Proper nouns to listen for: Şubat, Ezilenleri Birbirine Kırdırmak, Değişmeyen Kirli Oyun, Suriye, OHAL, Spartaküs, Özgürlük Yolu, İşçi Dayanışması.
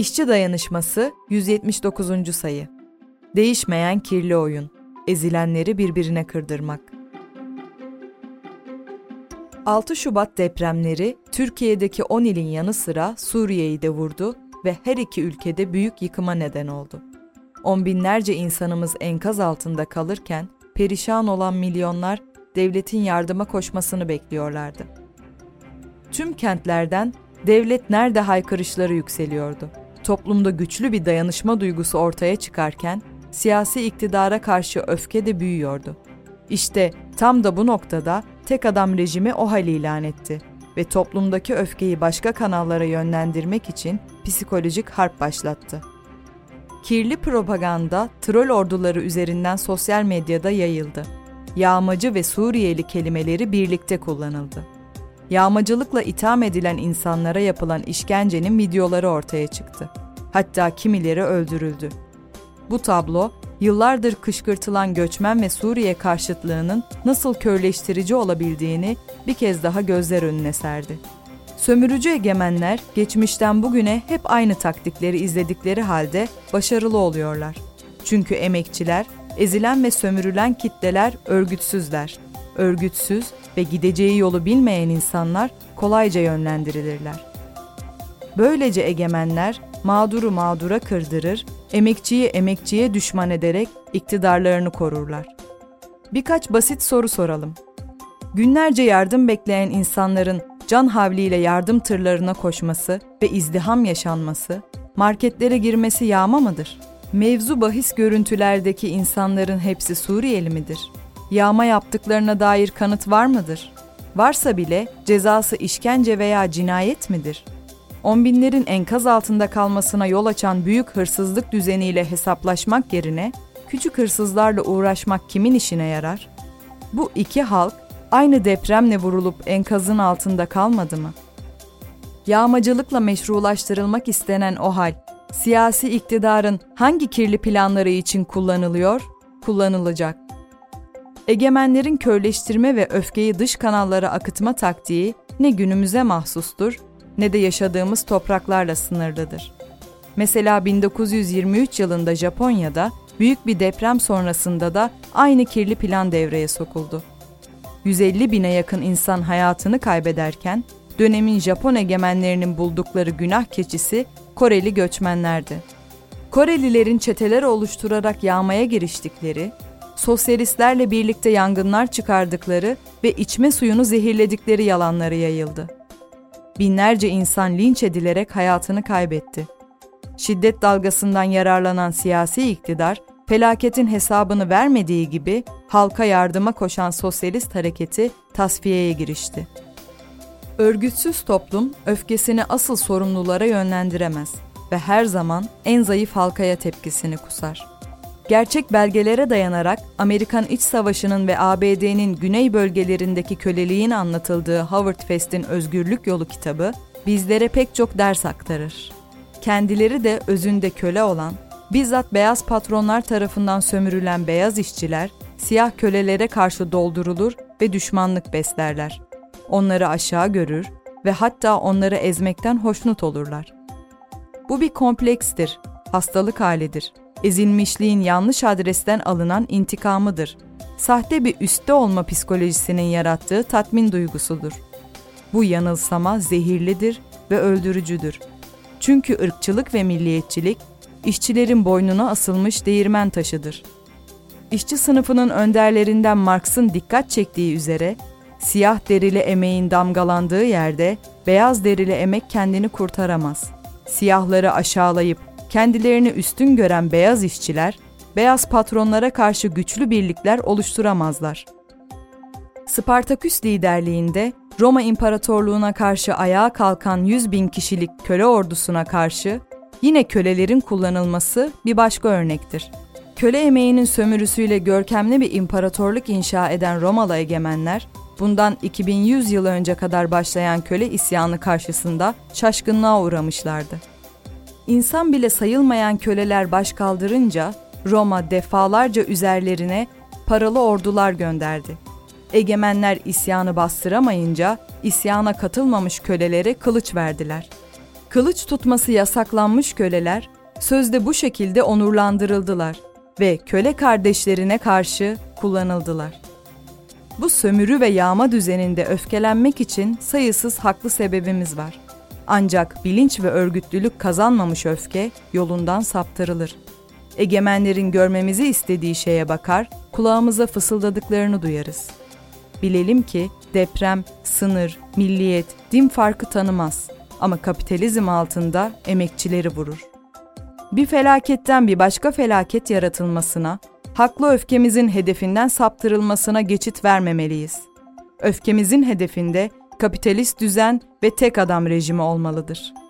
İşçi Dayanışması 179. sayı. Değişmeyen Kirli Oyun. Ezilenleri Birbirine Kırdırmak. 6 Şubat depremleri Türkiye'deki 10 ilin yanı sıra Suriye'yi de vurdu ve her iki ülkede büyük yıkıma neden oldu. On binlerce insanımız enkaz altında kalırken perişan olan milyonlar devletin yardıma koşmasını bekliyorlardı. Tüm kentlerden "Devlet nerede?" haykırışları yükseliyordu. Toplumda güçlü bir dayanışma duygusu ortaya çıkarken siyasi iktidara karşı öfke de büyüyordu. İşte tam da bu noktada tek adam rejimi OHAL ilan etti ve toplumdaki öfkeyi başka kanallara yönlendirmek için psikolojik harp başlattı. Kirli propaganda trol orduları üzerinden sosyal medyada yayıldı. Yağmacı ve Suriyeli kelimeleri birlikte kullanıldı. Yağmacılıkla itham edilen insanlara yapılan işkencenin videoları ortaya çıktı. Hatta kimileri öldürüldü. Bu tablo, yıllardır kışkırtılan göçmen ve Suriye karşıtlığının nasıl körleştirici olabildiğini bir kez daha gözler önüne serdi. Sömürücü egemenler geçmişten bugüne hep aynı taktikleri izledikleri halde başarılı oluyorlar. Çünkü emekçiler, ezilen ve sömürülen kitleler örgütsüzler. Örgütsüz ve gideceği yolu bilmeyen insanlar kolayca yönlendirilirler. Böylece egemenler mağduru mağdura kırdırır, emekçiyi emekçiye düşman ederek iktidarlarını korurlar. Birkaç basit soru soralım. Günlerce yardım bekleyen insanların can havliyle yardım tırlarına koşması ve izdiham yaşanması, marketlere girmesi yağma mıdır? Mevzu bahis görüntülerdeki insanların hepsi Suriyeli midir? Yağma yaptıklarına dair kanıt var mıdır? Varsa bile cezası işkence veya cinayet midir? On binlerin enkaz altında kalmasına yol açan büyük hırsızlık düzeniyle hesaplaşmak yerine küçük hırsızlarla uğraşmak kimin işine yarar? Bu iki halk aynı depremle vurulup enkazın altında kalmadı mı? Yağmacılıkla meşrulaştırılmak istenen OHAL, siyasi iktidarın hangi kirli planları için kullanılıyor, kullanılacak? Egemenlerin körleştirme ve öfkeyi dış kanallara akıtma taktiği ne günümüze mahsustur ne de yaşadığımız topraklarla sınırlıdır. Mesela 1923 yılında Japonya'da büyük bir deprem sonrasında da aynı kirli plan devreye sokuldu. 150 bine yakın insan hayatını kaybederken dönemin Japon egemenlerinin buldukları günah keçisi Koreli göçmenlerdi. Korelilerin çeteler oluşturarak yağmaya giriştikleri, sosyalistlerle birlikte yangınlar çıkardıkları ve içme suyunu zehirledikleri yalanları yayıldı. Binlerce insan linç edilerek hayatını kaybetti. Şiddet dalgasından yararlanan siyasi iktidar, felaketin hesabını vermediği gibi halka yardıma koşan sosyalist hareketi tasfiyeye girişti. Örgütsüz toplum öfkesini asıl sorumlulara yönlendiremez ve her zaman en zayıf halkaya tepkisini kusar. Gerçek belgelere dayanarak Amerikan İç Savaşı'nın ve ABD'nin güney bölgelerindeki köleliğin anlatıldığı Howard Fast'in Özgürlük Yolu kitabı bizlere pek çok ders aktarır. Kendileri de özünde köle olan, bizzat beyaz patronlar tarafından sömürülen beyaz işçiler, siyah kölelere karşı doldurulur ve düşmanlık beslerler. Onları aşağı görür ve hatta onları ezmekten hoşnut olurlar. Bu bir komplekstir, hastalık halidir. Ezilmişliğin yanlış adresten alınan intikamıdır. Sahte bir üstte olma psikolojisinin yarattığı tatmin duygusudur. Bu yanılsama zehirlidir ve öldürücüdür. Çünkü ırkçılık ve milliyetçilik, işçilerin boynuna asılmış değirmen taşıdır. İşçi sınıfının önderlerinden Marx'ın dikkat çektiği üzere, siyah derili emeğin damgalandığı yerde beyaz derili emek kendini kurtaramaz. Siyahları aşağılayıp kendilerini üstün gören beyaz işçiler, beyaz patronlara karşı güçlü birlikler oluşturamazlar. Spartaküs liderliğinde Roma İmparatorluğu'na karşı ayağa kalkan 100.000 kişilik köle ordusuna karşı yine kölelerin kullanılması bir başka örnektir. Köle emeğinin sömürüsüyle görkemli bir imparatorluk inşa eden Romalı egemenler, bundan 2100 yıl önce kadar başlayan köle isyanı karşısında şaşkınlığa uğramışlardı. İnsan bile sayılmayan köleler baş kaldırınca Roma defalarca üzerlerine paralı ordular gönderdi. Egemenler isyanı bastıramayınca isyana katılmamış kölelere kılıç verdiler. Kılıç tutması yasaklanmış köleler sözde bu şekilde onurlandırıldılar ve köle kardeşlerine karşı kullanıldılar. Bu sömürü ve yağma düzeninde öfkelenmek için sayısız haklı sebebimiz var. Ancak bilinç ve örgütlülük kazanmamış öfke yolundan saptırılır. Egemenlerin görmemizi istediği şeye bakar, kulağımıza fısıldadıklarını duyarız. Bilelim ki deprem, sınır, milliyet, din farkı tanımaz ama kapitalizm altında emekçileri vurur. Bir felaketten bir başka felaket yaratılmasına, haklı öfkemizin hedefinden saptırılmasına geçit vermemeliyiz. Öfkemizin hedefinde kapitalist düzen ve tek adam rejimi olmalıdır.